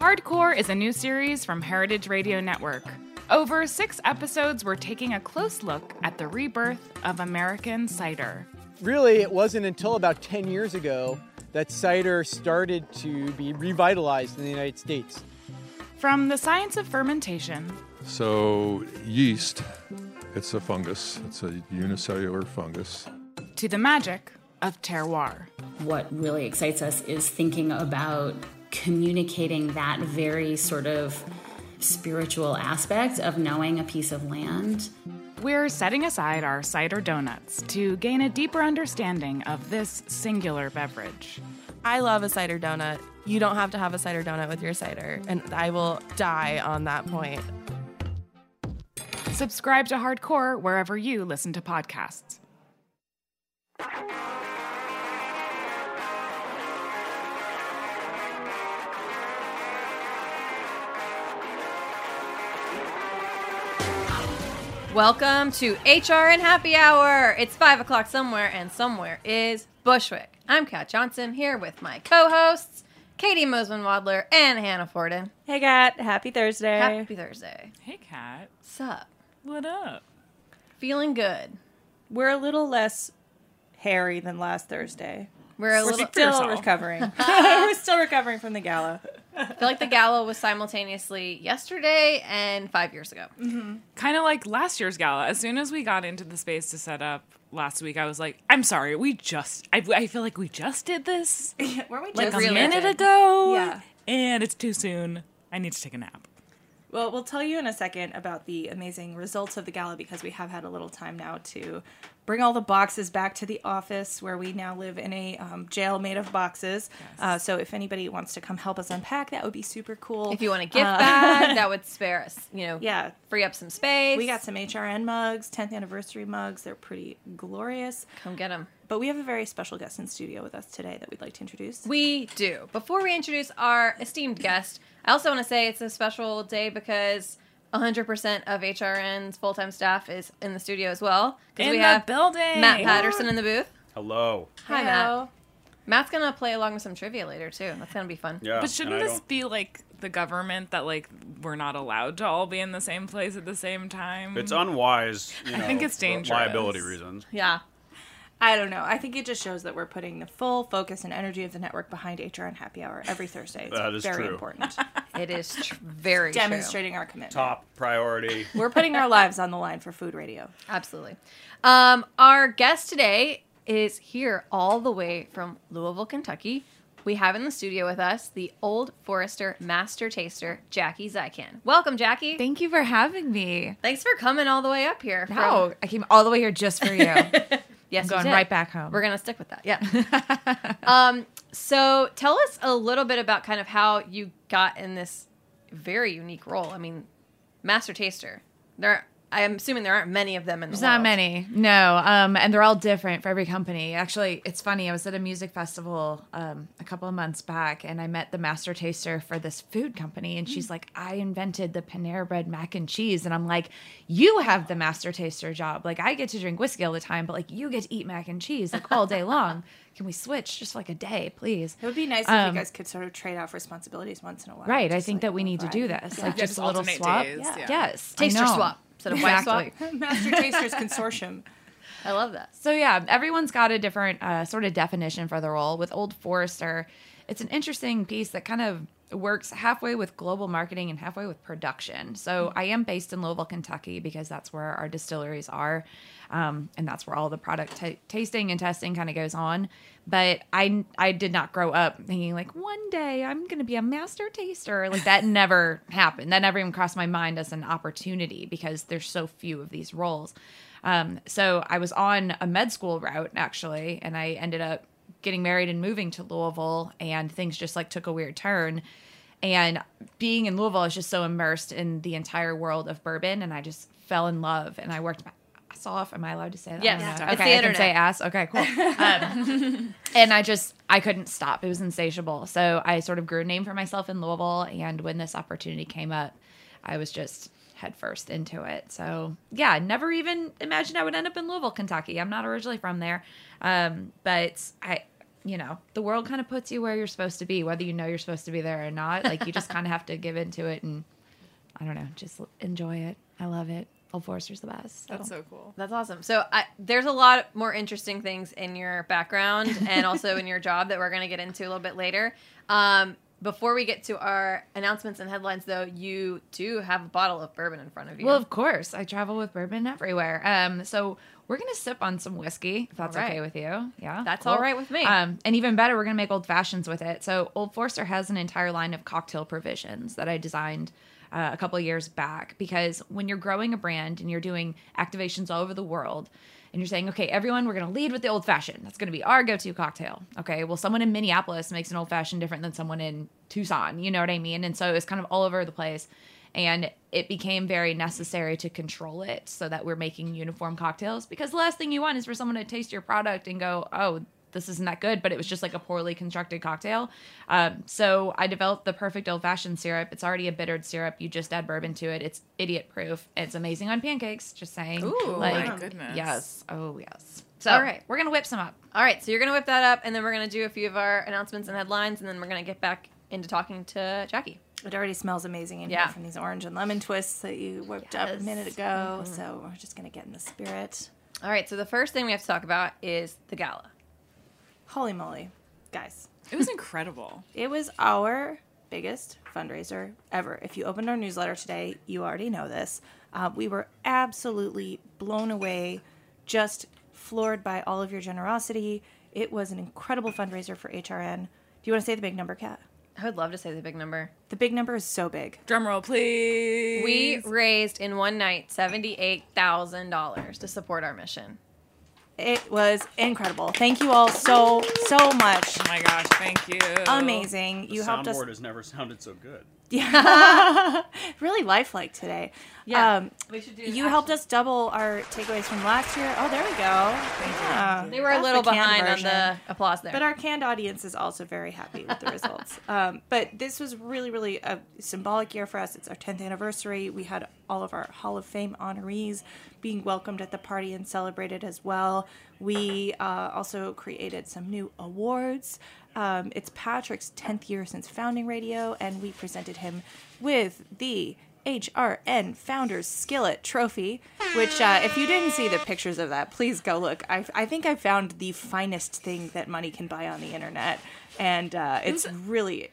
Hardcore is a new series from Heritage Radio Network. Over 6 episodes, we're taking a close look at the rebirth of American cider. Really, it wasn't until about 10 years ago that cider started to be revitalized in the United States. From the science of fermentation. So yeast, it's a fungus. It's a unicellular fungus. To the magic of terroir. What really excites us is thinking about communicating that very sort of spiritual aspect of knowing a piece of land. We're setting aside our cider donuts to gain a deeper understanding of this singular beverage. I love a cider donut. You don't have to have a cider donut with your cider, and I will die on that point. Subscribe to Hardcore wherever you listen to podcasts. Welcome to HRN Happy Hour. It's 5 o'clock somewhere, and somewhere is Bushwick. I'm Kat Johnson, here with my co-hosts, Katie Mosman-Wadler and Hannah Forden. Hey, Kat. Happy Thursday. Happy Thursday. Hey, Kat. Sup? What up? Feeling good. We're a little less hairy than last Thursday. We're still recovering. We're still recovering from the gala. I feel like the gala was simultaneously yesterday and 5 years ago. Mm-hmm. Kind of like last year's gala. As soon as we got into the space to set up last week, I was like, I'm sorry, I feel like we just did this. Weren't we just like a minute ago? Yeah. And it's too soon. I need to take a nap. Well, we'll tell you in a second about the amazing results of the gala because we have had a little time now to bring all the boxes back to the office where we now live in a jail made of boxes. Yes. So if anybody wants to come help us unpack, that would be super cool. If you want a gift bag, that would spare us, free up some space. We got some HRN mugs, 10th anniversary mugs. They're pretty glorious. Come get them. But we have a very special guest in studio with us today that we'd like to introduce. We do. Before we introduce our esteemed guest, I also want to say it's a special day because 100% of HRN's full-time staff is in the studio as well. In we the have building! Matt Patterson in the booth. Hello. Hi, hello. Matt. Matt's going to play along with some trivia later, too. That's going to be fun. Yeah, but shouldn't this be, like, the government that, like, we're not allowed to all be in the same place at the same time? It's unwise. I think it's dangerous. For liability reasons. Yeah. I don't know. I think it just shows that we're putting the full focus and energy of the network behind HRN Happy Hour every Thursday. It's that is very true. Important. It is very demonstrating true. Our commitment. Top priority. We're putting our lives on the line for food radio. Absolutely. Our guest today is here all the way from Louisville, Kentucky. We have in the studio with us the Old Forester Master Taster, Jackie Zykan. Welcome, Jackie. Thank you for having me. Thanks for coming all the way up here. No, I came all the way here just for you. Yes, I'm going right back home. We're going to stick with that. Yeah. So tell us a little bit about kind of how you got in this very unique role. I mean, Master Taster. There I'm assuming there aren't many of them in the world. There's not many, no. And they're all different for every company. Actually, it's funny. I was at a music festival a couple of months back, and I met the master taster for this food company, and she's like, I invented the Panera Bread mac and cheese. And I'm like, you have the master taster job. Like, I get to drink whiskey all the time, but, like, you get to eat mac and cheese, like, all day long. Can we switch just like a day, please? It would be nice if you guys could sort of trade off responsibilities once in a while. Right. I think that we need to do this. Yeah. Like, just a little swap. Yeah. Yes. Taster swap. Instead of exactly. Swap. Master Tasters Consortium. I love that. So, yeah, everyone's got a different sort of definition for the role. With Old Forester, it's an interesting piece that kind of works halfway with global marketing and halfway with production. So I am based in Louisville, Kentucky, because that's where our distilleries are, and that's where all the product tasting and testing kind of goes on. But I did not grow up thinking, like, one day I'm going to be a master taster. Like, that never happened. That never even crossed my mind as an opportunity because there's so few of these roles. So I was on a med school route, actually, and I ended up getting married and moving to Louisville, and things just, like, took a weird turn. And being in Louisville, I was just so immersed in the entire world of bourbon, and I just fell in love, and I worked my ass off. Am I allowed to say that? Yes. Okay, it's the internet. I can say ass. Okay, cool. And I couldn't stop. It was insatiable. So I sort of grew a name for myself in Louisville, and when this opportunity came up, I was just headfirst into it. So, yeah, I never even imagined I would end up in Louisville, Kentucky. I'm not originally from there. But the world kind of puts you where you're supposed to be, whether you know you're supposed to be there or not. Like, you just kind of have to give into it and, I don't know, just enjoy it. I love it. Old Forester's the best. So. That's so cool. That's awesome. So there's a lot more interesting things in your background and also in your job that we're going to get into a little bit later. Before we get to our announcements and headlines, though, you do have a bottle of bourbon in front of you. Well, of course. I travel with bourbon everywhere. So we're going to sip on some whiskey, if that's okay with you. Yeah, that's cool. All right with me. And even better, we're going to make old fashions with it. So Old Forester has an entire line of cocktail provisions that I designed a couple of years back, because when you're growing a brand and you're doing activations all over the world, and you're saying, okay, everyone, we're going to lead with the old-fashioned. That's going to be our go-to cocktail. Okay, well, someone in Minneapolis makes an old-fashioned different than someone in Tucson. You know what I mean? And so it's kind of all over the place. And it became very necessary to control it so that we're making uniform cocktails. Because the last thing you want is for someone to taste your product and go, oh, this isn't that good, but it was just like a poorly constructed cocktail. So I developed the perfect old-fashioned syrup. It's already a bittered syrup. You just add bourbon to it. It's idiot-proof. It's amazing on pancakes, just saying. Ooh, like, my goodness. Yes. Oh, yes. So, all right. We're going to whip some up. All right, so you're going to whip that up, and then we're going to do a few of our announcements and headlines, and then we're going to get back into talking to Jackie. It already smells amazing in here from these orange and lemon twists that you whipped up a minute ago, so we're just going to get in the spirit. All right, so the first thing we have to talk about is the gala. Holy moly, guys. It was incredible. It was our biggest fundraiser ever. If you opened our newsletter today, you already know this. We were absolutely blown away, just floored by all of your generosity. It was an incredible fundraiser for HRN. Do you want to say the big number, Kat? I would love to say the big number. The big number is so big. Drum roll, please. We raised in one night $78,000 to support our mission. It was incredible. Thank you all so, so much. Oh, my gosh. Thank you. Amazing. You helped us. The soundboard has never sounded so good. Yeah. Really lifelike today. Yeah. We should do you action. Helped us double our takeaways from last year. Oh, there we go. Thank you. They were a little behind on the applause there. But our canned audience is also very happy with the results. But this was really, really a symbolic year for us. It's our 10th anniversary. We had all of our Hall of Fame honorees being welcomed at the party and celebrated as well. We also created some new awards. It's Patrick's 10th year since founding radio, and we presented him with the HRN Founders Skillet Trophy, which if you didn't see the pictures of that, please go look. I think I found the finest thing that money can buy on the internet. And it's really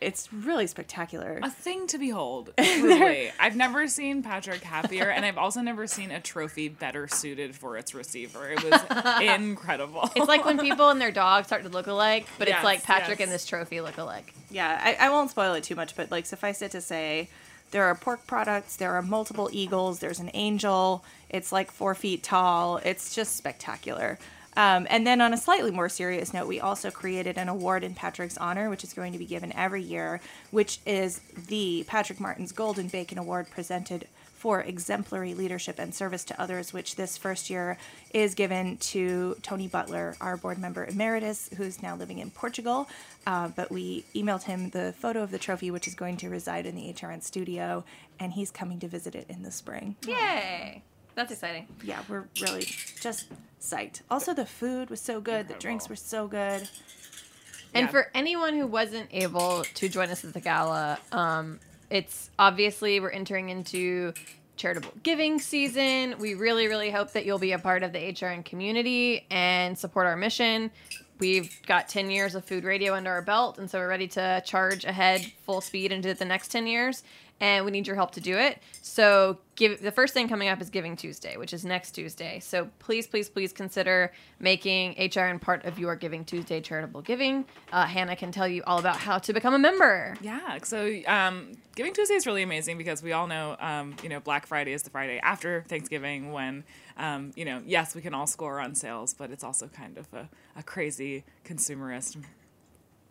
spectacular. A thing to behold, truly. I've never seen Patrick happier, and I've also never seen a trophy better suited for its receiver. It was incredible. It's like when people and their dogs start to look alike, but it's like Patrick and this trophy look alike. Yeah, I won't spoil it too much, but like suffice it to say, there are pork products, there are multiple eagles, there's an angel, it's like 4 feet tall, it's just spectacular. And then on a slightly more serious note, we also created an award in Patrick's honor, which is going to be given every year, which is the Patrick Martin's Golden Bacon Award presented for exemplary leadership and service to others, which this first year is given to Tony Butler, our board member emeritus, who's now living in Portugal. But we emailed him the photo of the trophy, which is going to reside in the HRN studio, and he's coming to visit it in the spring. Yay! That's exciting. Yeah, we're really just psyched. Also, the food was so good. Incredible. The drinks were so good. And for anyone who wasn't able to join us at the gala, it's obviously we're entering into charitable giving season. We really, really hope that you'll be a part of the HRN community and support our mission. We've got 10 years of food radio under our belt, and so we're ready to charge ahead full speed into the next 10 years, and we need your help to do it. So the first thing coming up is Giving Tuesday, which is next Tuesday. So please, please, please consider making HRN part of your Giving Tuesday charitable giving. Hannah can tell you all about how to become a member. Yeah, so Giving Tuesday is really amazing because we all know, Black Friday is the Friday after Thanksgiving when... yes, we can all score on sales, but it's also kind of a crazy consumerist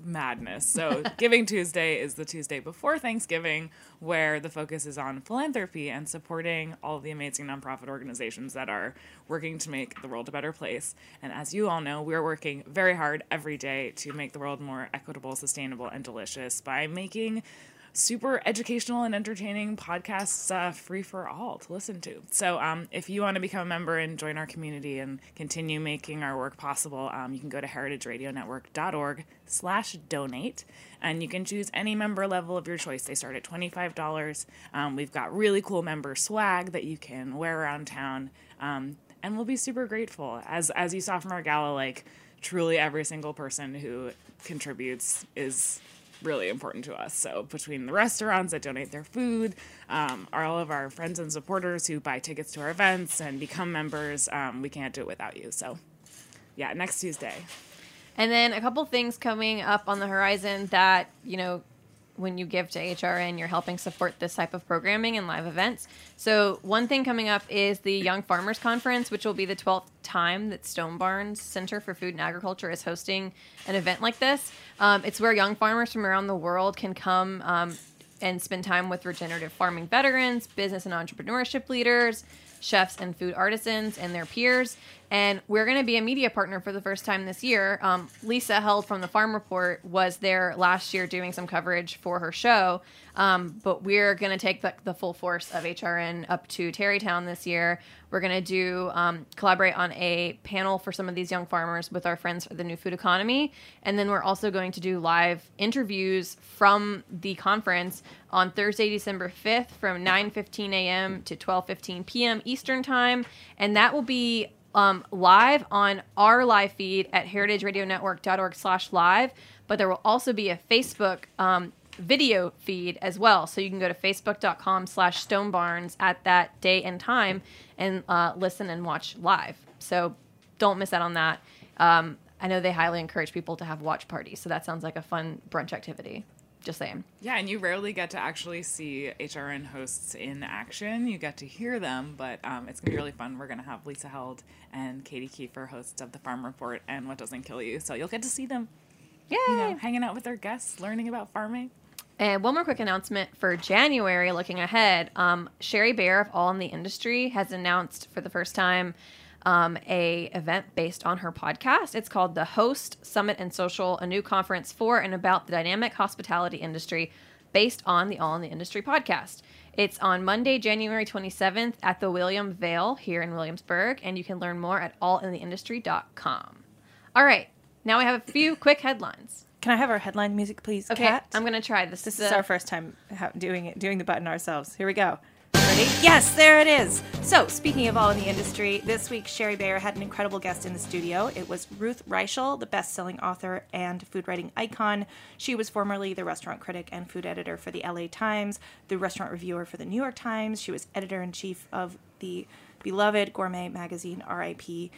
madness. So Giving Tuesday is the Tuesday before Thanksgiving, where the focus is on philanthropy and supporting all the amazing nonprofit organizations that are working to make the world a better place. And as you all know, we're working very hard every day to make the world more equitable, sustainable, and delicious by making super educational and entertaining podcasts free for all to listen to. So if you want to become a member and join our community and continue making our work possible, you can go to heritageradionetwork.org/donate, and you can choose any member level of your choice. They start at $25. We've got really cool member swag that you can wear around town, and we'll be super grateful. As you saw from our gala, like, truly every single person who contributes is really important to us. So between the restaurants that donate their food, all of our friends and supporters who buy tickets to our events and become members, we can't do it without you. So yeah, next Tuesday. And then a couple things coming up on the horizon that, when you give to HRN, you're helping support this type of programming and live events. So one thing coming up is the Young Farmers Conference, which will be the 12th time that Stone Barns Center for Food and Agriculture is hosting an event like this. It's where young farmers from around the world can come and spend time with regenerative farming veterans, business and entrepreneurship leaders, chefs and food artisans and their peers. And we're going to be a media partner for the first time this year. Lisa Held from the Farm Report was there last year doing some coverage for her show. But we're going to take the full force of HRN up to Tarrytown this year. We're going to collaborate on a panel for some of these young farmers with our friends at the New Food Economy. And then we're also going to do live interviews from the conference on Thursday, December 5th from 9:15 a.m. to 12:15 p.m. Eastern Time. And that will be live on our live feed at heritageradionetwork.org/live, but there will also be a Facebook video feed as well. So you can go to facebook.com/stonebarns at that day and time and listen and watch live. So don't miss out on that. I know they highly encourage people to have watch parties, so that sounds like a fun brunch activity. Just saying. Yeah, and you rarely get to actually see HRN hosts in action. You get to hear them, but it's going to be really fun. We're going to have Lisa Held and Katie Kiefer, hosts of The Farm Report and What Doesn't Kill You. So you'll get to see them, yay, hanging out with their guests, learning about farming. And one more quick announcement for January, looking ahead. Sherri Bayer of All in the Industry has announced for the first time a event based on her podcast. It's called The Host, Summit and Social, a new conference for and about the dynamic hospitality industry based on the All in the Industry podcast. It's on Monday, January 27th at the William Vale here in Williamsburg, and you can learn more at allintheindustry.com. All right, now we have a few quick headlines. Can I have our headline music, please, okay, Kat? I'm going to try this. This is our first time doing the button ourselves. Here we go. Ready? Yes, there it is. So, speaking of All in the Industry, this week Sherri Bayer had an incredible guest in the studio. It was Ruth Reichel, the best-selling author and food writing icon. She was formerly the restaurant critic and food editor for the LA Times, the restaurant reviewer for the New York Times. She was editor-in-chief of the beloved gourmet magazine, RIP.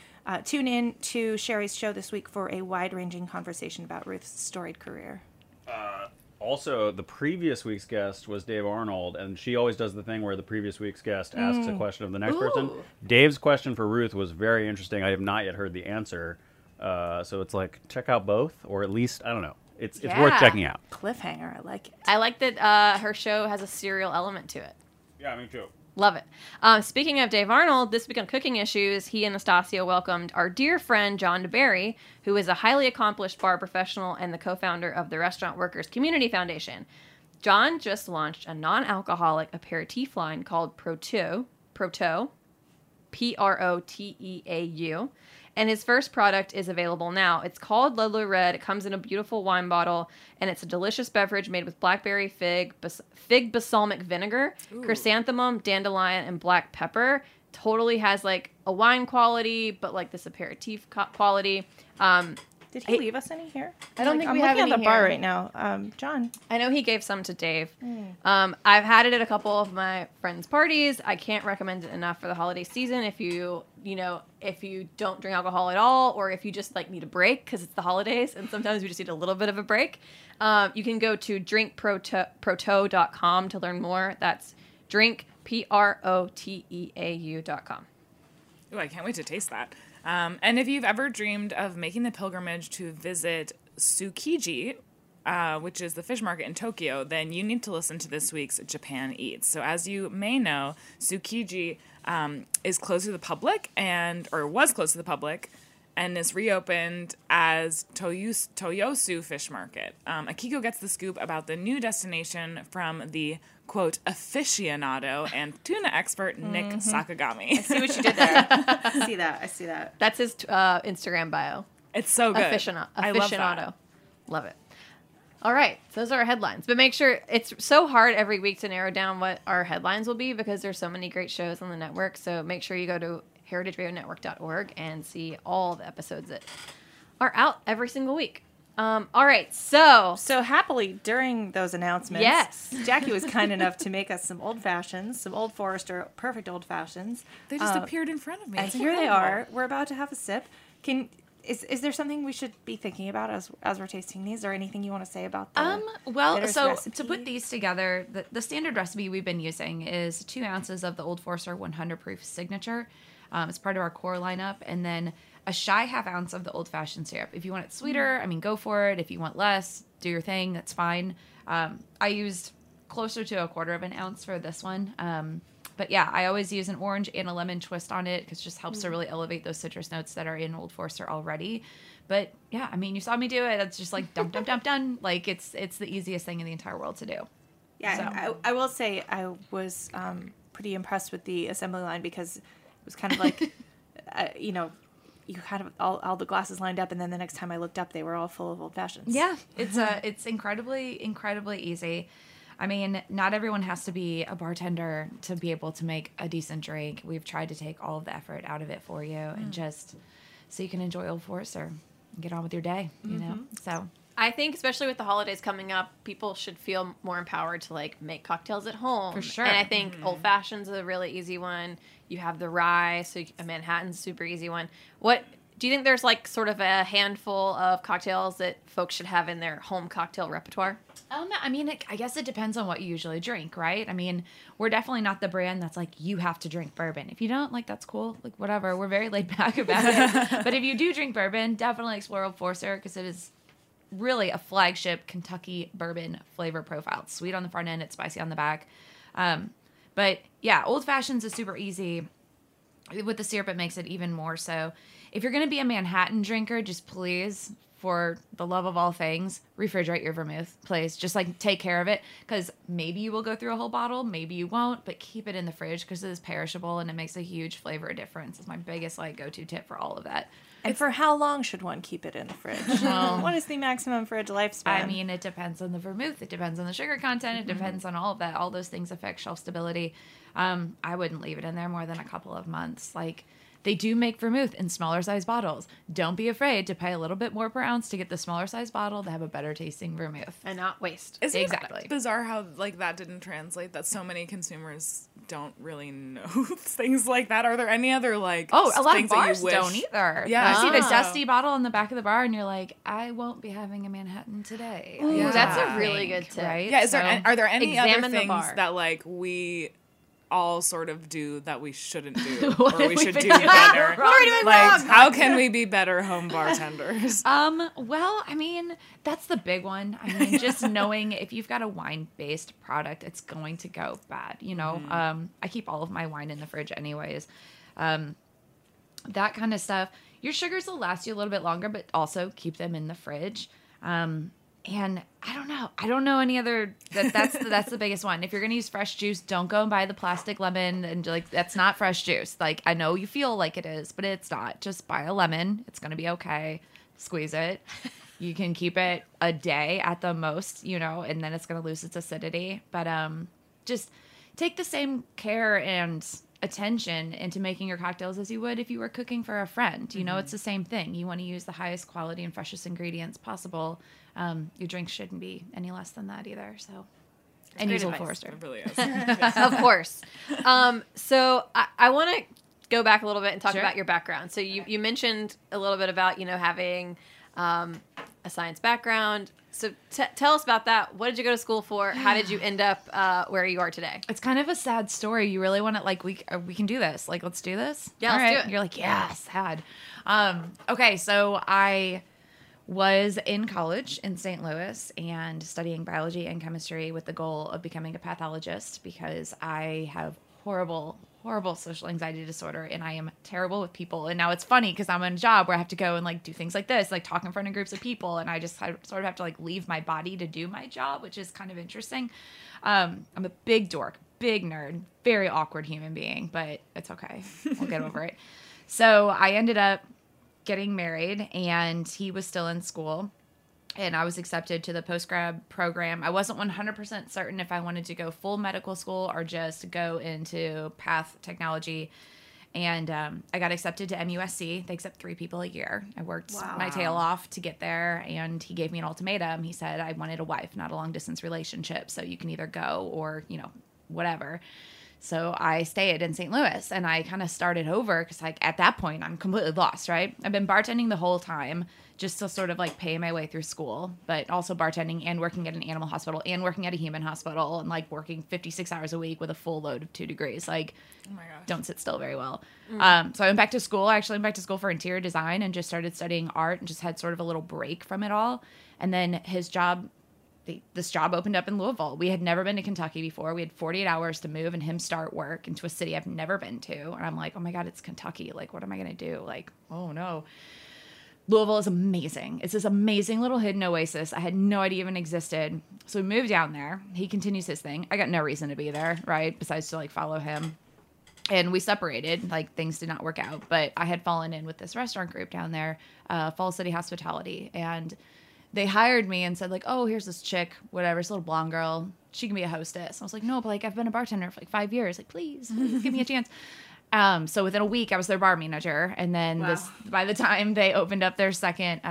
Tune in to Sherri's show this week for a wide-ranging conversation about Ruth's storied career. Also, the previous week's guest was Dave Arnold, and she always does the thing where the previous week's guest asks a question of the next person. Dave's question for Ruth was very interesting. I have not yet heard the answer. So it's like, check out both, or at least, I don't know. It's worth checking out. Cliffhanger, I like it. I like that her show has a serial element to it. Yeah, me too. Love it. Speaking of Dave Arnold, this week on Cooking Issues, he and Nastasia welcomed our dear friend John DeBerry, who is a highly accomplished bar professional and the co-founder of the Restaurant Workers Community Foundation. John just launched a non-alcoholic aperitif line called Proteau, Proteau, and his first product is available now. It's called Ludlow Red. It comes in a beautiful wine bottle, and it's a delicious beverage made with blackberry, fig balsamic vinegar, ooh, chrysanthemum, dandelion, and black pepper. Totally has, like, a wine quality, but, like, this aperitif quality. Did he leave us any here? I don't think we have any here. I'm looking at the bar right now. John. I know he gave some to Dave. I've had it at a couple of my friends' parties. I can't recommend it enough for the holiday season. If you don't drink alcohol at all, or if you just, like, need a break because it's the holidays and sometimes we just need a little bit of a break, you can go to drinkproteau.com to learn more. That's drink, Proteau.com. Ooh, I can't wait to taste that. And if you've ever dreamed of making the pilgrimage to visit Tsukiji, which is the fish market in Tokyo, then you need to listen to this week's Japan Eats. So as you may know, Tsukiji is closed to the public, or was closed to the public, and is reopened as Toyosu Fish Market. Akiko gets the scoop about the new destination from the, quote, aficionado and tuna expert Nick Sakagami. I see what you did there. I see that. That's his Instagram bio. It's so good. Aficionado. I love that. Love it. All right. So those are our headlines. But make sure, it's so hard every week to narrow down what our headlines will be because there's so many great shows on the network. So make sure you go to heritageradionetwork.org and see all the episodes that are out every single week. All right, so happily during those announcements, yes, Jackie was kind enough to make us some old fashions, some Old Forester, perfect old fashions. They just appeared in front of me. And here they are. We're about to have a sip. Is there something we should be thinking about as we're tasting these, or anything you want to say about them? Well, so recipe? To put these together, the standard recipe we've been using is 2 ounces of the Old Forester 100 proof signature. It's part of our core lineup, and then a shy half ounce of the old-fashioned syrup. If you want it sweeter, I mean, go for it. If you want less, do your thing. That's fine. I used closer to 1/4 ounce for this one. But, yeah, I always use an orange and a lemon twist on it because it just helps to really elevate those citrus notes that are in Old Forester already. But, yeah, I mean, you saw me do it. It's just like dump, dump, dump, done. Like, it's the easiest thing in the entire world to do. Yeah, so. I will say I was pretty impressed with the assembly line because it was kind of like, you kind of all the glasses lined up, and then the next time I looked up, they were all full of old fashions. Yeah, it's incredibly easy. I mean, not everyone has to be a bartender to be able to make a decent drink. We've tried to take all of the effort out of it for you, and just so you can enjoy Old Forester and get on with your day. You know, so. I think especially with the holidays coming up, people should feel more empowered to, like, make cocktails at home. For sure. And I think Old Fashioned's a really easy one. You have the rye, so a Manhattan's a super easy one. What do you think there's, like, sort of a handful of cocktails that folks should have in their home cocktail repertoire? I mean, I guess it depends on what you usually drink, right? I mean, we're definitely not the brand that's like, you have to drink bourbon. If you don't, like, that's cool. Like, whatever. We're very laid back about it. But if you do drink bourbon, definitely explore Old Forester because it is really a flagship Kentucky bourbon flavor profile. It's sweet on the front end, it's spicy on the back. But yeah, Old Fashions is super easy. With the syrup, it makes it even more so. If you're going to be a Manhattan drinker, just please, for the love of all things, refrigerate your vermouth, please. Just, like, take care of it because maybe you will go through a whole bottle, maybe you won't, but keep it in the fridge because it is perishable and it makes a huge flavor difference. It's my biggest, like, go-to tip for all of that. And for how long should one keep it in the fridge? What is the maximum fridge lifespan? I mean, it depends on the vermouth. It depends on the sugar content. It depends on all of that. All those things affect shelf stability. I wouldn't leave it in there more than a couple of months. Like, they do make vermouth in smaller-sized bottles. Don't be afraid to pay a little bit more per ounce to get the smaller-sized bottle to have a better-tasting vermouth. And not waste. Exactly. It's bizarre how, like, that didn't translate, that so many consumers don't really know things like that. Are there any other, like, a lot of bars don't either. Yeah. You see the dusty bottle in the back of the bar, and you're like, I won't be having a Manhattan today. Ooh, yeah. That's a really good tip. Right? Yeah, are there any other things that, like, we all sort of do that we shouldn't do, or we should do better. What are we doing wrong? How can we be better home bartenders? Well, I mean, that's the big one. I mean, just knowing if you've got a wine-based product, it's going to go bad, you know. Mm-hmm. I keep all of my wine in the fridge anyways. That kind of stuff. Your sugars will last you a little bit longer, but also keep them in the fridge. And I don't know. I don't know any other. That's the biggest one. If you're going to use fresh juice, don't go and buy the plastic lemon. And like, that's not fresh juice. Like, I know you feel like it is, but it's not. Just buy a lemon. It's going to be okay. Squeeze it. You can keep it a day at the most, you know, and then it's going to lose its acidity. But just take the same care and attention into making your cocktails as you would if you were cooking for a friend. You know, mm-hmm. It's the same thing. You want to use the highest quality and freshest ingredients possible. Your drink shouldn't be any less than that either. So, it's and use Old Forester. It really is. Of course. So I want to go back a little bit and talk about your background. So you mentioned a little bit about, you know, having a science background. So tell us about that. What did you go to school for? How did you end up where you are today? It's kind of a sad story. You really want to, like, we can do this. Like, let's do this? Yeah, all let's do it. And you're like, yeah, sad. Okay, so I was in college in St. Louis and studying biology and chemistry with the goal of becoming a pathologist because I have horrible social anxiety disorder, and I am terrible with people. And now it's funny because I'm in a job where I have to go and, like, do things like this, like talk in front of groups of people, and I sort of have to, like, leave my body to do my job, which is kind of interesting. I'm a big dork, big nerd, very awkward human being, but it's okay. We'll get over it. So I ended up getting married, and he was still in school, and I was accepted to the post-grad program. I wasn't 100% certain if I wanted to go full medical school or just go into path technology. And I got accepted to MUSC. They accept 3 people a year. I worked my tail off to get there, and he gave me an ultimatum. He said, I wanted a wife, not a long-distance relationship, so you can either go or, you know, whatever. So I stayed in St. Louis, and I kind of started over because, like, at that point, I'm completely lost, right? I've been bartending the whole time just to sort of, like, pay my way through school, but also bartending and working at an animal hospital and working at a human hospital and, like, working 56 hours a week with a full load of 2 degrees. Like, oh my gosh, don't sit still very well. Mm. So I went back to school. I actually went back to school for interior design and just started studying art and just had sort of a little break from it all. And then his job... This job opened up in Louisville. We had never been to Kentucky before. We had 48 hours to move and him start work into a city I've never been to. And I'm like, oh my God, it's Kentucky. Like, what am I going to do? Like, oh no. Louisville is amazing. It's this amazing little hidden oasis I had no idea even existed. So we moved down there. He continues his thing. I got no reason to be there, right? Besides to, like, follow him. And we separated. Like, things did not work out. But I had fallen in with this restaurant group down there, Fall City Hospitality. And they hired me and said, like, oh, here's this chick, whatever, this little blonde girl. She can be a hostess. I was like, no, but, like, I've been a bartender for, like, 5 years. Like, please give me a chance. So within a week, I was their bar manager. And then by the time they opened up their second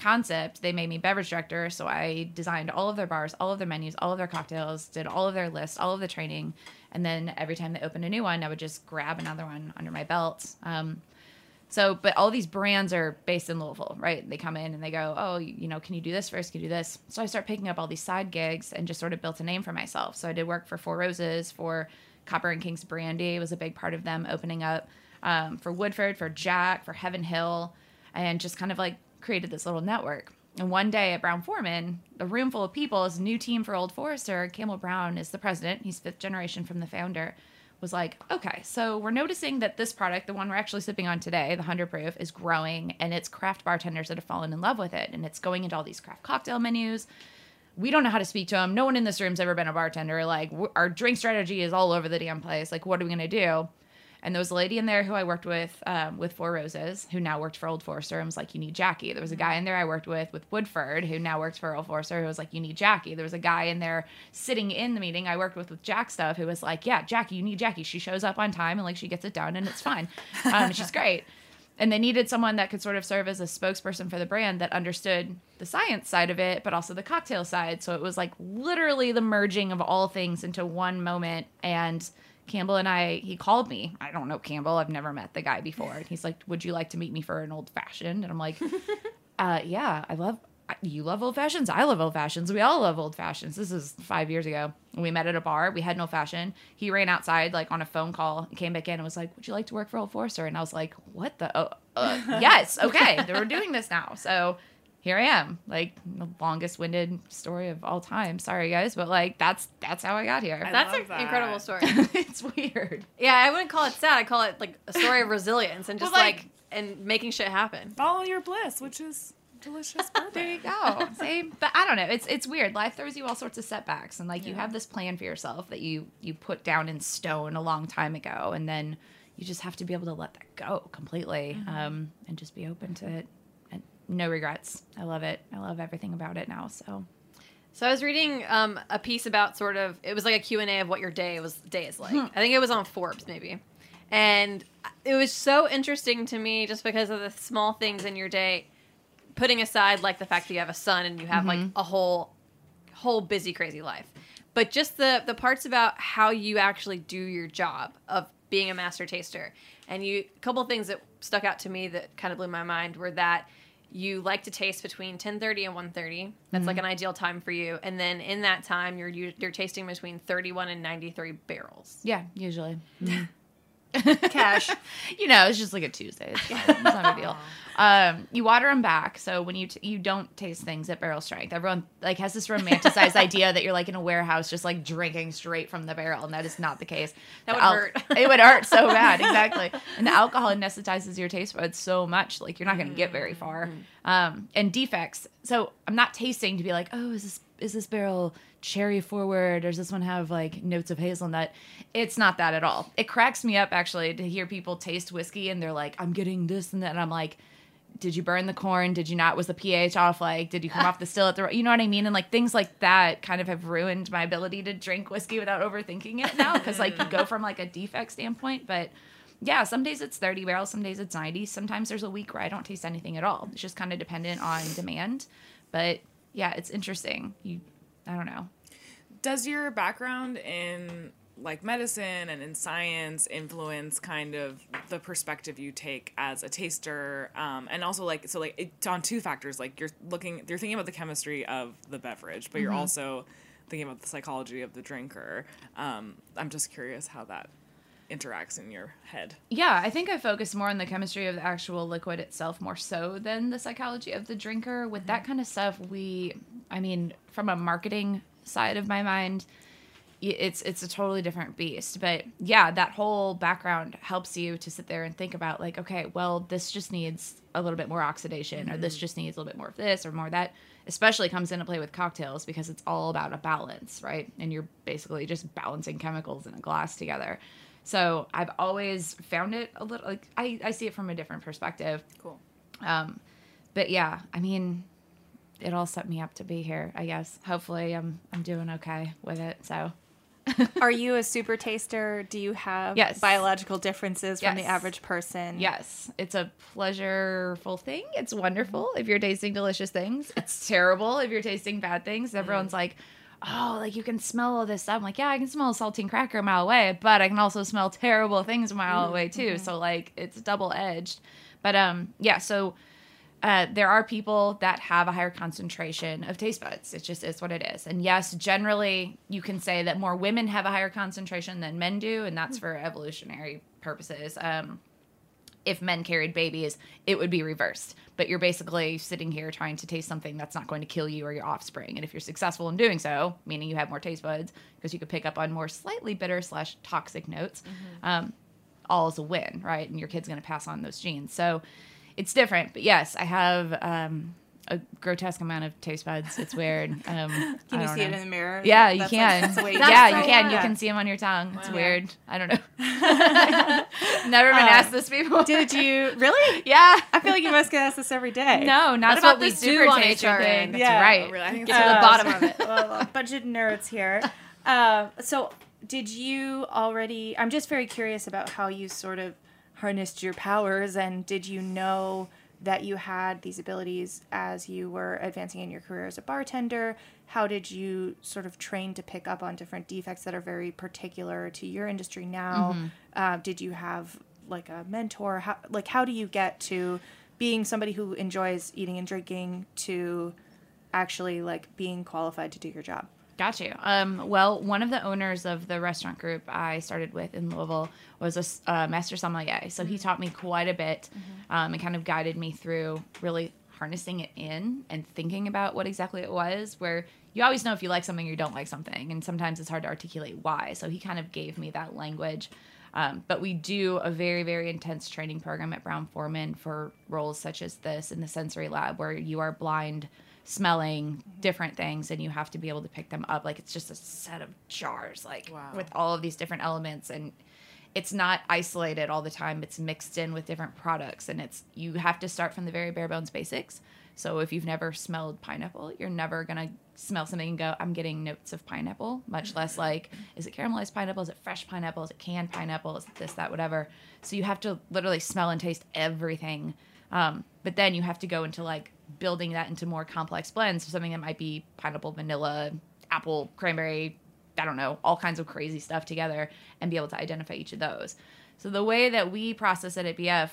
concept, they made me beverage director. So I designed all of their bars, all of their menus, all of their cocktails, did all of their lists, all of the training. And then every time they opened a new one, I would just grab another one under my belt. So, but all these brands are based in Louisville, right? They come in and they go, oh, you know, can you do this first? Can you do this? So I start picking up all these side gigs and just sort of built a name for myself. So I did work for Four Roses, for Copper and Kings Brandy was a big part of them opening up, for Woodford, for Jack, for Heaven Hill, and just kind of, like, created this little network. And one day at Brown Forman, a room full of people, is a new team for Old Forester. Campbell Brown is the president. He's 5th generation from the founder. Was like, okay, so we're noticing that this product, the one we're actually sipping on today, the 100 Proof, is growing, and it's craft bartenders that have fallen in love with it, and it's going into all these craft cocktail menus. We don't know how to speak to them. No one in this room's ever been a bartender. Like, our drink strategy is all over the damn place. Like, what are we going to do? And there was a lady in there who I worked with Four Roses, who now worked for Old Forester, and was like, you need Jackie. There was a guy in there I worked with Woodford, who now works for Old Forester, who was like, you need Jackie. There was a guy in there sitting in the meeting I worked with Jack stuff, who was like, yeah, Jackie, you need Jackie. She shows up on time, and, like, she gets it done, and it's fine. She's great. And they needed someone that could sort of serve as a spokesperson for the brand that understood the science side of it, but also the cocktail side. So it was, like, literally the merging of all things into one moment. And Campbell and I, he called me. I don't know Campbell. I've never met the guy before. And he's like, would you like to meet me for an old fashioned? And I'm like, yeah, I love you love old fashions. I love old fashions. We all love old fashions. This is 5 years ago. We met at a bar. We had no fashion. He ran outside like on a phone call, came back in and was like, would you like to work for Old Forester? And I was like, what the? Oh, yes. Okay. We're doing this now. So here I am, like the longest winded story of all time. Sorry guys, but like, that's how I got here. That's an incredible story. It's weird. Yeah. I wouldn't call it sad. I call it like a story of resilience and just and making shit happen. Follow your bliss, which is delicious bourbon. There you go. See? But I don't know. It's weird. Life throws you all sorts of setbacks. And, like, You have this plan for yourself that you put down in stone a long time ago. And then you just have to be able to let that go completely and just be open to it. And no regrets. I love it. I love everything about it now. So I was reading a piece about sort of – it was like a Q&A of what your day is like. I think it was on Forbes maybe. And it was so interesting to me just because of the small things in your day – putting aside, like, the fact that you have a son and you have, like, a whole busy, crazy life. But just the parts about how you actually do your job of being a master taster. And a couple of things that stuck out to me that kind of blew my mind were that you like to taste between 10:30 and 1:30. That's, like, an ideal time for you. And then in that time, you're tasting between 31 and 93 barrels. Yeah, usually. Mm-hmm. Cash. You know, it's just like a Tuesday. It's not a big deal. You water them back, so when you don't taste things at barrel strength. Everyone like has this romanticized idea that you're like in a warehouse just like drinking straight from the barrel, and that is not the case. That would hurt. It would hurt so bad, exactly. And the alcohol anesthetizes your taste buds so much, like you're not going to get very far. And defects. So I'm not tasting to be like, oh, is this barrel cherry forward, or does this one have like notes of hazelnut? It's not that at all. It cracks me up actually to hear people taste whiskey and they're like, I'm getting this and that, and I'm like, did you burn the corn? Did you not? Was the pH off? Like, did you come off the still at the right? You know what I mean? And, like, things like that kind of have ruined my ability to drink whiskey without overthinking it now because, like, you go from, like, a defect standpoint. But, yeah, some days it's 30 barrels. Some days it's 90. Sometimes there's a week where I don't taste anything at all. It's just kind of dependent on demand. But, yeah, it's interesting. I don't know. Does your background in, like, medicine and in science influence kind of the perspective you take as a taster? And also, like, so, like, it's on two factors. Like, you're thinking about the chemistry of the beverage, but you're also thinking about the psychology of the drinker. I'm just curious how that interacts in your head. Yeah, I think I focus more on the chemistry of the actual liquid itself more so than the psychology of the drinker. With that kind of stuff, from a marketing side of my mind, it's a totally different beast. But yeah, that whole background helps you to sit there and think about like, okay, well, this just needs a little bit more oxidation, or this just needs a little bit more of this or more of that. Especially comes into play with cocktails because it's all about a balance, right? And you're basically just balancing chemicals in a glass together. So I've always found it a little, like, I see it from a different perspective. Cool. But yeah, I mean, it all set me up to be here, I guess. Hopefully I'm doing okay with it, so. Are you a super taster? Do you have biological differences from the average person? Yes. It's a pleasureful thing. It's wonderful if you're tasting delicious things. It's terrible if you're tasting bad things. Everyone's like, oh, like, you can smell all this stuff. I'm like, yeah, I can smell a saltine cracker a mile away, but I can also smell terrible things a mile away, too. So, like, it's double-edged. But, there are people that have a higher concentration of taste buds. It just is what it is. And, yes, generally, you can say that more women have a higher concentration than men do, and that's for evolutionary purposes. If men carried babies, it would be reversed. But you're basically sitting here trying to taste something that's not going to kill you or your offspring. And if you're successful in doing so, meaning you have more taste buds, because you could pick up on more slightly bitter / toxic notes, all is a win, right? And your kid's going to pass on those genes. So it's different. But, yes, I have a grotesque amount of taste buds. It's weird. Can you see it in the mirror? Yeah, you can. You can see them on your tongue. It's weird. I don't know. Never been asked this before. Did you really? Yeah. I feel like you must get asked this every day. No, not about the super taster thing. That's right. Really, I think get to the bottom of it. Well, a bunch of nerds here. So did you already? I'm just very curious about how you sort of harnessed your powers, and did you know that you had these abilities as you were advancing in your career as a bartender? How did you sort of train to pick up on different defects that are very particular to your industry now? Did you have like a mentor? How do you get to being somebody who enjoys eating and drinking to actually like being qualified to do your job. Got you. Well, one of the owners of the restaurant group I started with in Louisville was a master sommelier. So he taught me quite a bit and kind of guided me through really harnessing it in and thinking about what exactly it was, where you always know if you like something or you don't like something. And sometimes it's hard to articulate why. So he kind of gave me that language. But we do a very, very intense training program at Brown Forman for roles such as this in the sensory lab, where you are blind smelling different things and you have to be able to pick them up. Like, it's just a set of jars, like with all of these different elements, and it's not isolated all the time. It's mixed in with different products, and it's, you have to start from the very bare bones basics. So if you've never smelled pineapple, you're never going to smell something and go, I'm getting notes of pineapple, much less like, is it caramelized pineapple? Is it fresh pineapple? Is it canned pineapple? Is it this, that, whatever? So you have to literally smell and taste everything. But then you have to go into like building that into more complex blends. So something that might be pineapple, vanilla, apple, cranberry, I don't know, all kinds of crazy stuff together, and be able to identify each of those. So the way that we process it at BF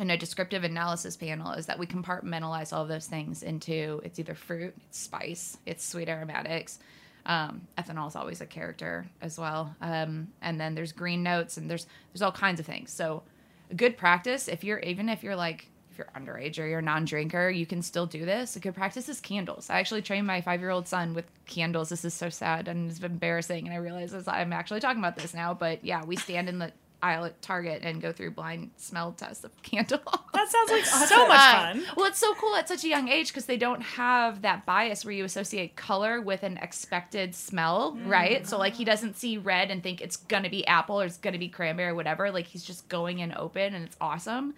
in a descriptive analysis panel is that we compartmentalize all of those things into, it's either fruit, it's spice, it's sweet aromatics. Ethanol is always a character as well. And then there's green notes, and there's all kinds of things. So a good practice, if you're underage or you're a non-drinker, you can still do this. A good practice is candles. I actually trained my 5-year-old son with candles. This is so sad and it's embarrassing, and I realize I'm actually talking about this now, but yeah, we stand in the aisle at Target and go through blind smell tests of candles. That sounds like so much fun. Well, it's so cool at such a young age because they don't have that bias where you associate color with an expected smell, right? So like, he doesn't see red and think it's going to be apple or it's going to be cranberry or whatever. Like, he's just going in open, and it's awesome.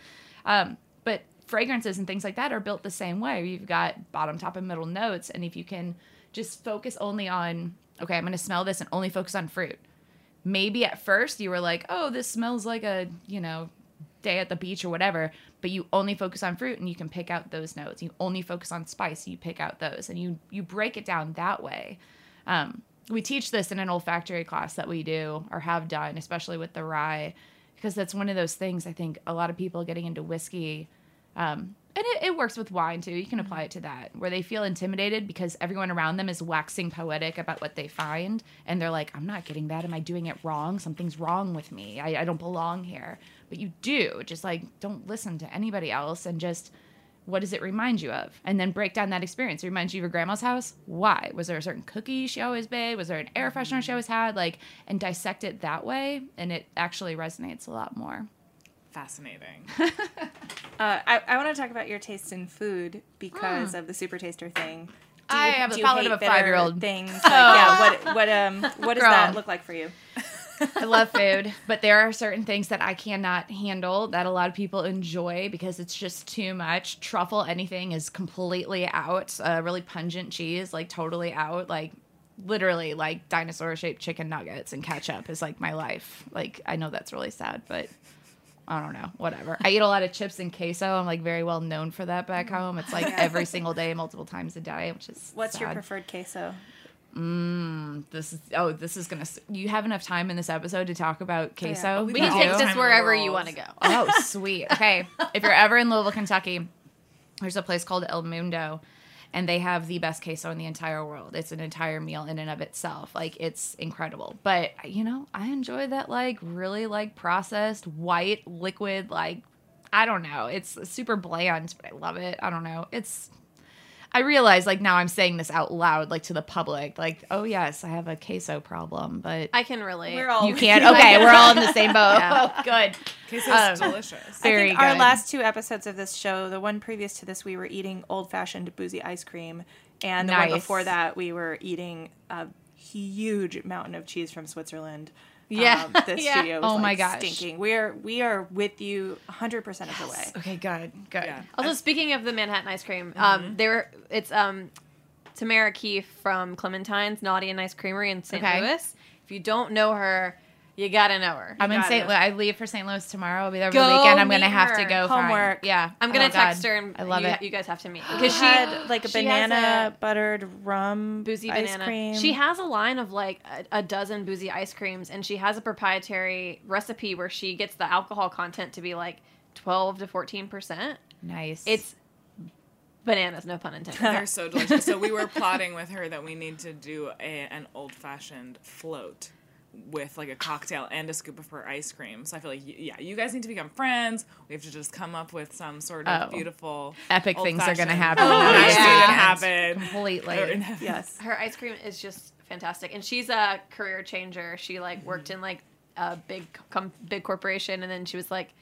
But fragrances and things like that are built the same way. You've got bottom, top, and middle notes. And if you can just focus only on, okay, I'm going to smell this and only focus on fruit. Maybe at first you were like, oh, this smells like a, day at the beach or whatever. But you only focus on fruit and you can pick out those notes. You only focus on spice and you pick out those. And you break it down that way. We teach this in an olfactory class that we do or have done, especially with the rye, because that's one of those things I think a lot of people getting into whiskey – and it works with wine, too. You can apply it to that, where they feel intimidated because everyone around them is waxing poetic about what they find. And they're like, I'm not getting that. Am I doing it wrong? Something's wrong with me. I don't belong here. But you do. Just, like, don't listen to anybody else, and just, what does it remind you of? And then break down that experience. It reminds you of your grandma's house? Why? Was there a certain cookie she always made? Was there an air freshener she always had? Like, and dissect it that way, and it actually resonates a lot more. Fascinating. I want to talk about your taste in food because of the super taster thing. I have the palate of a 5-year-old. Things like, what does that look like for you? I love food, but there are certain things that I cannot handle that a lot of people enjoy because it's just too much. Truffle anything is completely out. Really pungent cheese, like totally out. Like, literally, like dinosaur-shaped chicken nuggets and ketchup is like my life. Like, I know that's really sad, but I don't know, whatever. I eat a lot of chips and queso. I'm, like, very well known for that back home. It's, like, every single day, multiple times a day, which is What's your preferred queso? This is going to... You have enough time in this episode to talk about queso? Yeah. We can take this wherever you want to go. Oh, sweet. Okay. If you're ever in Louisville, Kentucky, there's a place called El Mundo, and they have the best queso in the entire world. It's an entire meal in and of itself. Like, it's incredible. But, I enjoy that, like, really, like, processed, white, liquid, like, I don't know. It's super bland, but I love it. I don't know. I realize, like, now I'm saying this out loud, like, to the public. Like, oh, yes, I have a queso problem, but... I can relate. You can? Okay, we're all in the same boat. Yeah. Oh, good. Queso's delicious. Very good. I think our last two episodes of this show, the one previous to this, we were eating old-fashioned boozy ice cream. And the one before that, we were eating a huge mountain of cheese from Switzerland. Yeah. This studio was, stinking. We are with you 100% of the way. Okay, good. Yeah. Also, speaking of the Manhattan ice cream, it's Tamara Keefe from Clementine's Naughty and Nice Creamery in St. Louis. If you don't know her, you gotta know her. I'm in St. Louis. I leave for St. Louis tomorrow. I'll be there for the weekend. I'm gonna have to go homework. Yeah, I'm gonna text her. And I love it. You guys have to meet because she had like a banana buttered rum boozy ice cream. She has a line of like a dozen boozy ice creams, and she has a proprietary recipe where she gets the alcohol content to be like 12 to 14%. Nice. It's Bananas, no pun intended. They're so delicious. So we were plotting with her that we need to do an old-fashioned float with, like, a cocktail and a scoop of her ice cream. So I feel like, yeah, you guys need to become friends. We have to just come up with some sort of beautiful epic things are going to happen. Happen. Completely. Yes. Her ice cream is just fantastic. And she's a career changer. She, like, worked in, like, a big corporation, and then she was like,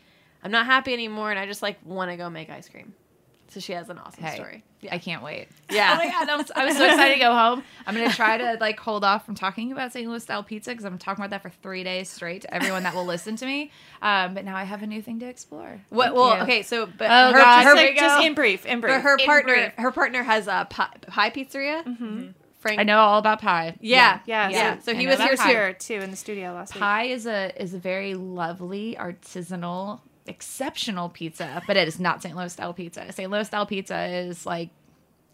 I'm not happy anymore, and I just, like, want to go make ice cream. So she has an awesome story. Yeah. I can't wait. Yeah. Oh my God, I was so excited to go home. I'm going to try to, like, hold off from talking about St. Louis style pizza because I'm talking about that for 3 days straight to everyone that will listen to me. But now I have a new thing to explore. Her, in brief. But her partner has a pie pizzeria. Mm-hmm. Frank. I know all about pie. Yeah. So he was here too in the studio last week. Pie is a very lovely artisanal, exceptional pizza, but it is not St. Louis style pizza. St. Louis style pizza is like,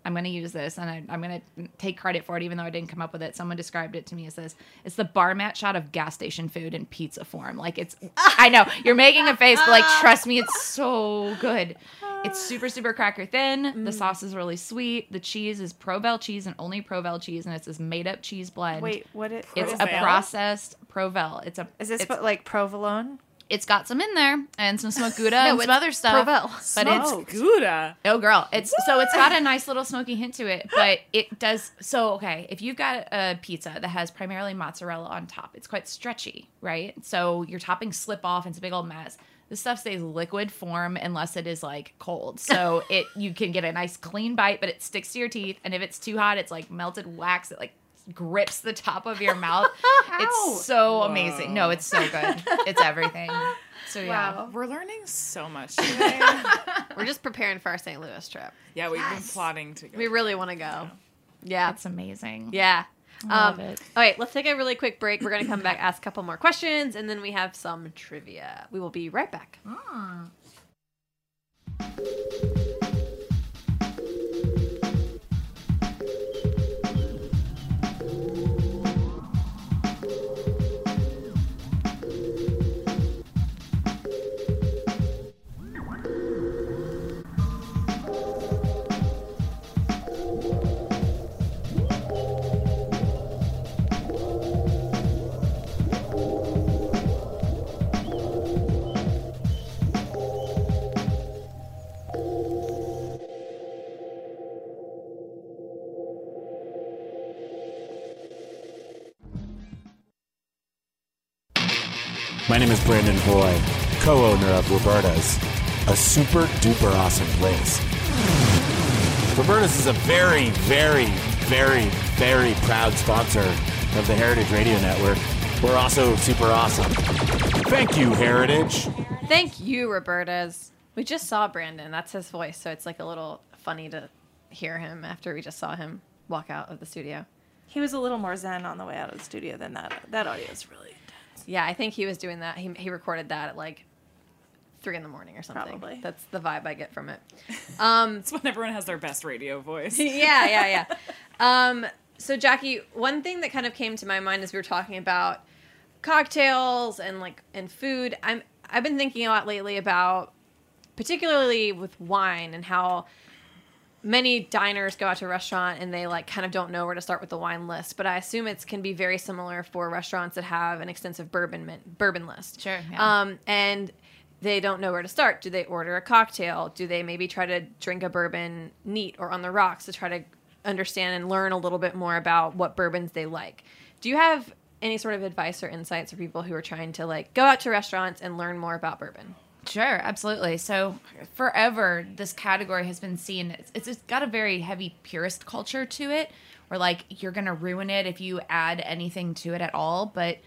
I'm going to use this, and I'm going to take credit for it, even though I didn't come up with it. Someone described it to me as this. It's the bar mat shot of gas station food in pizza form. Like, it's, I know, you're making a face, but, like, trust me, it's so good. It's super, super cracker thin. The sauce is really sweet. The cheese is Provel cheese and only Provel cheese, and it's this made-up cheese blend. Wait, what is Provel? It's a processed Provel. Is this provolone? It's got some in there and some smoked Gouda and some other stuff. Provel. Smoked Gouda. Oh, girl. So it's got a nice little smoky hint to it, but it does. So, okay, if you've got a pizza that has primarily mozzarella on top, it's quite stretchy, right? So your toppings slip off and it's a big old mess. This stuff stays liquid form unless it is, like, cold. So you can get a nice clean bite, but it sticks to your teeth. And if it's too hot, it's like melted wax. It, like, grips the top of your mouth. It's so amazing. No, it's so good. It's everything. So yeah, wow. We're learning so much today. We're just preparing for our St. Louis trip. Yeah, we've been plotting to go. We really want to go. Yeah, it's amazing. Yeah, love it. All right, let's take a really quick break. We're going to come back, ask a couple more questions, and then we have some trivia. We will be right back. My name is Brandon Hoy, co-owner of Roberta's, a super duper awesome place. Roberta's is a very, very, very, very proud sponsor of the Heritage Radio Network. We're also super awesome. Thank you, Heritage. Thank you, Roberta's. We just saw Brandon. That's his voice, so it's like a little funny to hear him after we just saw him walk out of the studio. He was a little more zen on the way out of the studio than that. That audio is really... Yeah, I think he was doing that. He recorded that at, like, 3 a.m. or something. Probably. That's the vibe I get from it. It's when everyone has their best radio voice. Yeah. So, Jackie, one thing that kind of came to my mind as we were talking about cocktails and, like, and food, I've been thinking a lot lately about, particularly with wine, and how many diners go out to a restaurant and they, like, kind of don't know where to start with the wine list, but I assume it can be very similar for restaurants that have an extensive bourbon list. Sure. Yeah. And they don't know where to start. Do they order a cocktail? Do they maybe try to drink a bourbon neat or on the rocks to try to understand and learn a little bit more about what bourbons they like? Do you have any sort of advice or insights for people who are trying to, like, go out to restaurants and learn more about bourbon? Sure, absolutely. So forever, this category has been seen. It's got a very heavy purist culture to it, where, like, you're going to ruin it if you add anything to it at all. But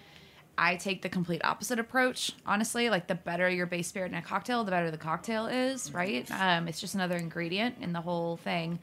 I take the complete opposite approach, honestly. Like, the better your base spirit in a cocktail, the better the cocktail is, right? It's just another ingredient in the whole thing.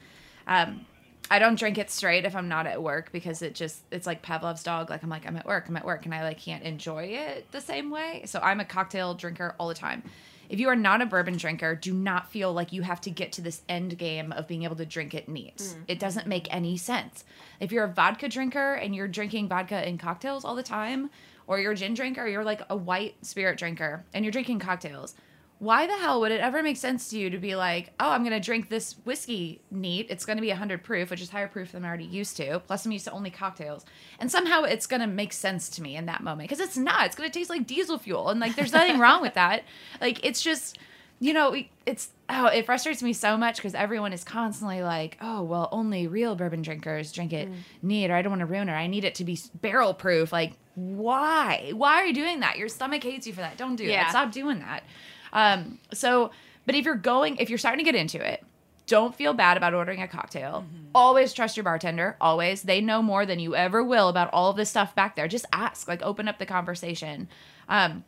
I don't drink it straight if I'm not at work, because it's like Pavlov's dog. Like, I'm at work, and I, like, can't enjoy it the same way. So I'm a cocktail drinker all the time. If you are not a bourbon drinker, do not feel like you have to get to this end game of being able to drink it neat. It doesn't make any sense. If you're a vodka drinker and you're drinking vodka in cocktails all the time, or you're a gin drinker, or you're, like, a white spirit drinker and you're drinking cocktails, why the hell would it ever make sense to you to be like, oh, I'm going to drink this whiskey neat. It's going to be 100 proof, which is higher proof than I'm already used to. Plus, I'm used to only cocktails. And somehow it's going to make sense to me in that moment. Because it's not. It's going to taste like diesel fuel. And, like, there's nothing wrong with that. Like, it's just, you know, it's, oh, it frustrates me so much because everyone is constantly like, oh, well, only real bourbon drinkers drink it neat, or I don't want to ruin it. I need it to be barrel proof. Like, why? Why are you doing that? Your stomach hates you for that. Don't do that. Stop doing that. So, but if you're starting to get into it, don't feel bad about ordering a cocktail. Mm-hmm. Always trust your bartender. Always. They know more than you ever will about all of this stuff back there. Just ask, like, open up the conversation. And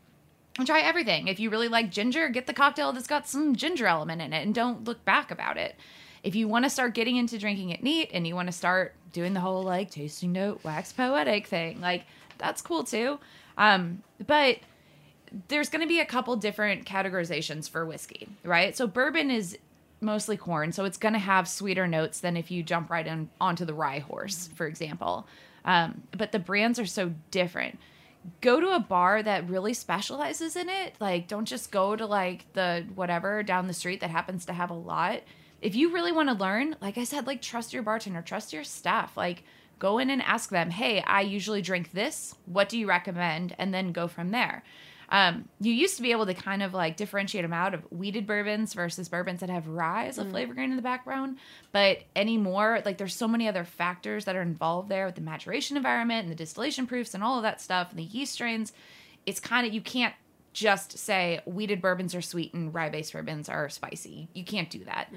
try everything. If you really like ginger, get the cocktail that's got some ginger element in it and don't look back about it. If you want to start getting into drinking it neat and you want to start doing the whole, like, tasting note, wax poetic thing, like, that's cool too. But there's going to be a couple different categorizations for whiskey, right? So bourbon is mostly corn, so it's going to have sweeter notes than if you jump right in onto the rye horse, for example. But the brands are so different. Go to a bar that really specializes in it. Like, don't just go to, like, the whatever down the street that happens to have a lot. If you really want to learn, like I said, like, trust your bartender, trust your staff. Like, go in and ask them, hey, I usually drink this. What do you recommend? And then go from there. You used to be able to kind of, like, differentiate them out of weeded bourbons versus bourbons that have rye as a flavor grain in the background. But anymore, like, there's so many other factors that are involved there with the maturation environment and the distillation proofs and all of that stuff and the yeast strains. It's kind of, you can't just say weeded bourbons are sweet and rye-based bourbons are spicy. You can't do that.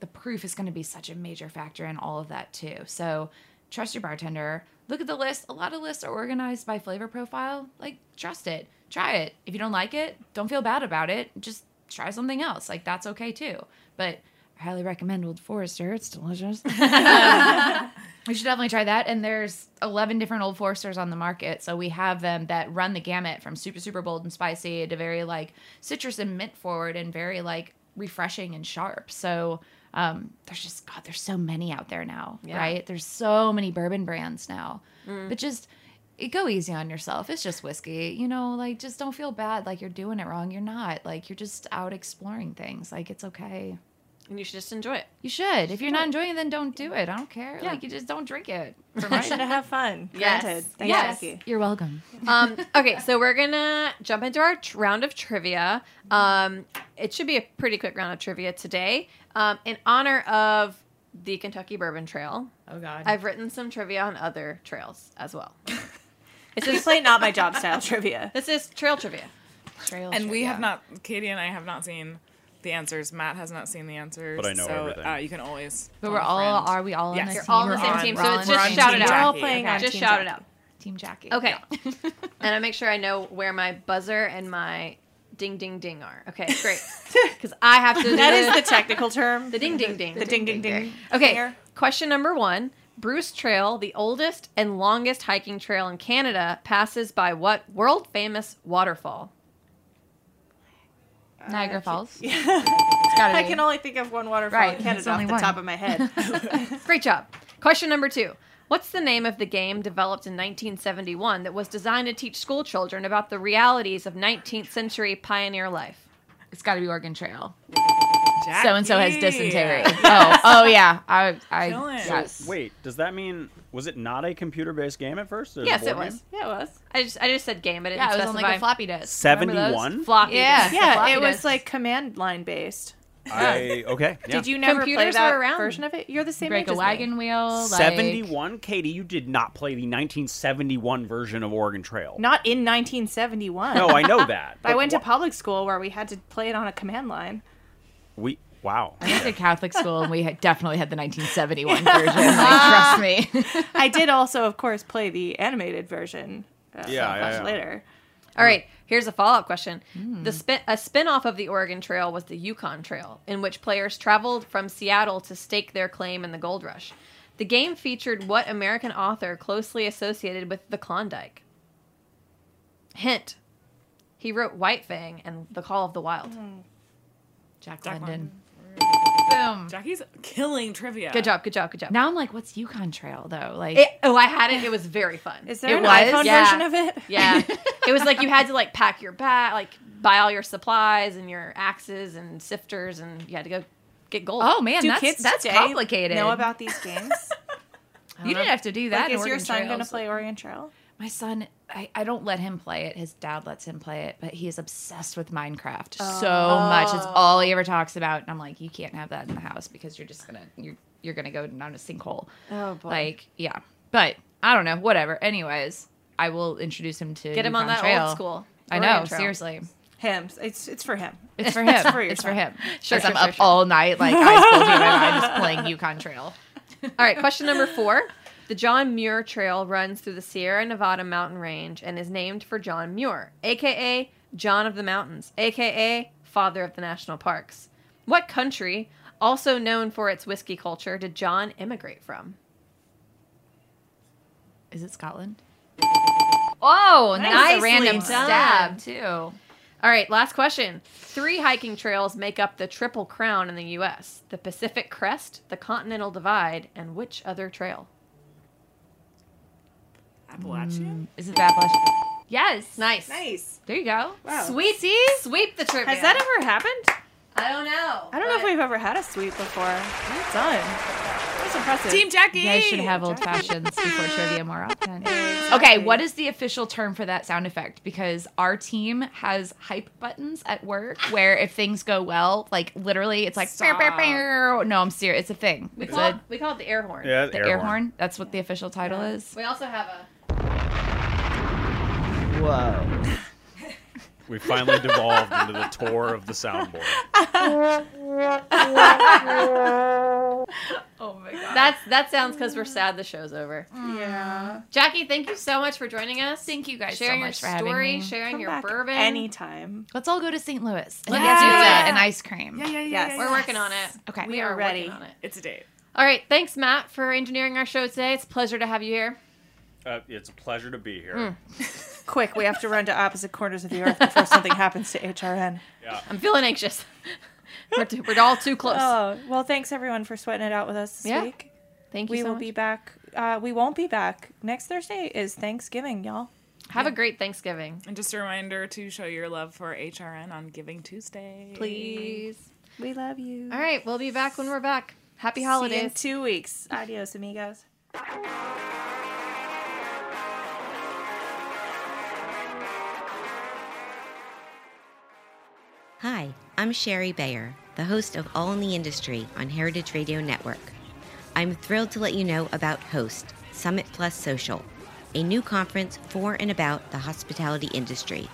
The proof is going to be such a major factor in all of that too. So trust your bartender. Look at the list. A lot of lists are organized by flavor profile. Like, trust it. Try it. If you don't like it, don't feel bad about it. Just try something else. Like, that's okay, too. But I highly recommend Old Forester. It's delicious. You should definitely try that. And there's 11 different Old Foresters on the market. So we have them that run the gamut from super, super bold and spicy to very, like, citrus and mint forward and very, like, refreshing and sharp. So there's just, God, there's so many out there now, right? There's so many bourbon brands now. But just... go easy on yourself. It's just whiskey. You know, like, just don't feel bad like you're doing it wrong. You're not. Like, you're just out exploring things. Like, it's okay. And you should just enjoy it. You should. If you're not enjoying it, then don't do it. I don't care. Yeah. Like, you just don't drink it. You should have fun. Yes. Granted. Thanks, yes. Jackie. You're welcome. Okay, so we're going to jump into our round of trivia. It should be a pretty quick round of trivia today. In honor of the Kentucky Bourbon Trail. Oh, God. I've written some trivia on other trails as well. It's usually not my job style trivia. This is trail trivia. We have not, Katie and I have not seen the answers. Matt has not seen the answers. But I know everything. You can always. But are we all on the same team? Yes, you're all on the same team. So it's just shout it out. We're all playing on Just shout it out. Team Jackie. Okay. Yeah. And I make sure I know where my buzzer and my ding, ding, ding are. Okay, great. Because I have to do that is the technical term. The ding, ding, ding. The ding, ding, ding. Okay, question number one. Bruce Trail, the oldest and longest hiking trail in Canada, passes by what world-famous waterfall? Niagara Falls. Yeah. I can only think of one waterfall in Canada off the top of my head. Great job. Question number two. What's the name of the game developed in 1971 that was designed to teach school children about the realities of 19th century pioneer life? It's got to be Oregon Trail. Jackie. So-and-so has dysentery. Yes. Oh, yeah. Yes. Wait, does that mean, was it not a computer-based game at first? Yes, it was. Game? Yeah, it was. I just said game, but it didn't specify. Yeah, it was on like a floppy disk. 71? Floppy disk. Yeah, it was like command line based. Okay. Yeah. Did you never play that version of it? You're the same age as me. Break a wagon wheel. 71? Like... Katie, you did not play the 1971 version of Oregon Trail. Not in 1971. No, I know that. I went to public school where we had to play it on a command line. I went to Catholic school, and we definitely had the 1971 version. Like, trust me. I did also, of course, play the animated version. Later. All right. Here's a follow-up question. A spin-off of the Oregon Trail was the Yukon Trail, in which players traveled from Seattle to stake their claim in the gold rush. The game featured what American author closely associated with the Klondike? Hint. He wrote White Fang and The Call of the Wild. Jack London. Boom. Jackie's killing trivia. Good job. Now I'm like, what's Yukon Trail, though? Like, I had it. It was very fun. Is there an iPhone version of it? Yeah. It was like you had to, like, pack your bag, like, buy all your supplies and your axes and sifters, and you had to go get gold. Oh man, that's complicated. Know about these games? You didn't have to do that. Like, is your son going to play Oregon Trail? My son, I don't let him play it. His dad lets him play it, but he is obsessed with Minecraft so much. It's all he ever talks about. And I'm like, you can't have that in the house because you're just gonna you're gonna go down a sinkhole. Oh boy. Like, yeah. But I don't know. Whatever. Anyways, I will introduce him to get him Yukon on that Trail. Old school. I know. Trail. Seriously. Him. It's for him. It's for him. It's for, it's for him. Because I'm up all night, like eyes bulging and I'm just playing Yukon Trail. All right. Question number 4. The John Muir Trail runs through the Sierra Nevada mountain range and is named for John Muir, a.k.a. John of the Mountains, a.k.a. Father of the National Parks. What country, also known for its whiskey culture, did John immigrate from? Is it Scotland? Oh, nice random stab, too. All right, last question. 3 hiking trails make up the Triple Crown in the U.S. The Pacific Crest, the Continental Divide, and which other trail? Appalachian? Is it Appalachian? Yes. Nice. Nice. There you go. Wow. Sweetie, sweep the trivia. Has that ever happened? I don't know. I don't know if we've ever had a sweep before. Well done. That's impressive. Team Jackie. You guys should have old fashions before trivia more often. Exactly. Okay, what is the official term for that sound effect? Because our team has hype buttons at work where if things go well, like literally it's like bear, bear, bear. No, I'm serious. It's a thing. We call it the air horn. Yeah, the air horn. That's what the official title is. We also have a whoa. We finally devolved into the tour of the soundboard. Oh my god. That sounds because we're sad the show's over. Yeah. Jackie, thank you so much for joining us. Thank you guys so much for having me. Sharing your story, sharing your bourbon. Anytime. Let's all go to St. Louis. Let's do an ice cream. Yeah. We're working on it. Okay. We are ready. Working on it. It's a date. All right. Thanks, Matt, for engineering our show today. It's a pleasure to have you here. It's a pleasure to be here. Quick, we have to run to opposite corners of the earth before something happens to HRN. Yeah. I'm feeling anxious. We're all too close. Oh, well, thanks, everyone, for sweating it out with us this week. Thank you so much. We will be back. We won't be back. Next Thursday is Thanksgiving, y'all. Have a great Thanksgiving. And just a reminder to show your love for HRN on Giving Tuesday. Please. We love you. All right. We'll be back when we're back. Happy holidays. See you in 2 weeks. Adios, amigos. Hi, I'm Sherri Bayer, the host of All in the Industry on Heritage Radio Network. I'm thrilled to let you know about HOST, Summit Plus Social, a new conference for and about the hospitality industry,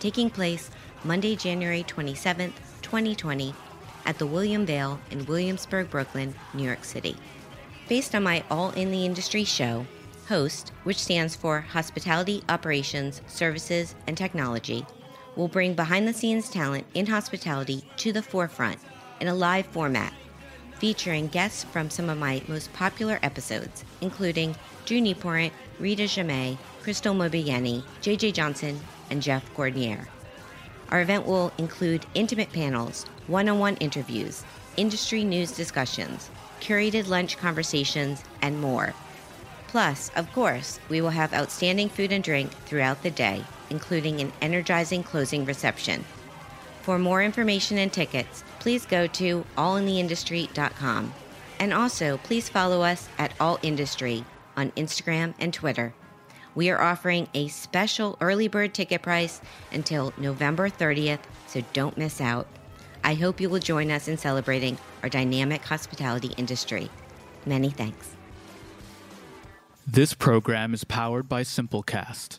taking place Monday, January 27th, 2020, at the William Vale in Williamsburg, Brooklyn, New York City. Based on my All in the Industry show, HOST, which stands for Hospitality, Operations, Services, and Technology, will bring behind-the-scenes talent in hospitality to the forefront in a live format, featuring guests from some of my most popular episodes, including Drew Neporant, Rita Jamay, Crystal Mobiani, JJ Johnson, and Jeff Gordnier. Our event will include intimate panels, one-on-one interviews, industry news discussions, curated lunch conversations, and more. Plus, of course, we will have outstanding food and drink throughout the day, including an energizing closing reception. For more information and tickets, please go to allintheindustry.com. And also, please follow us at All Industry on Instagram and Twitter. We are offering a special early bird ticket price until November 30th, so don't miss out. I hope you will join us in celebrating our dynamic hospitality industry. Many thanks. This program is powered by Simplecast.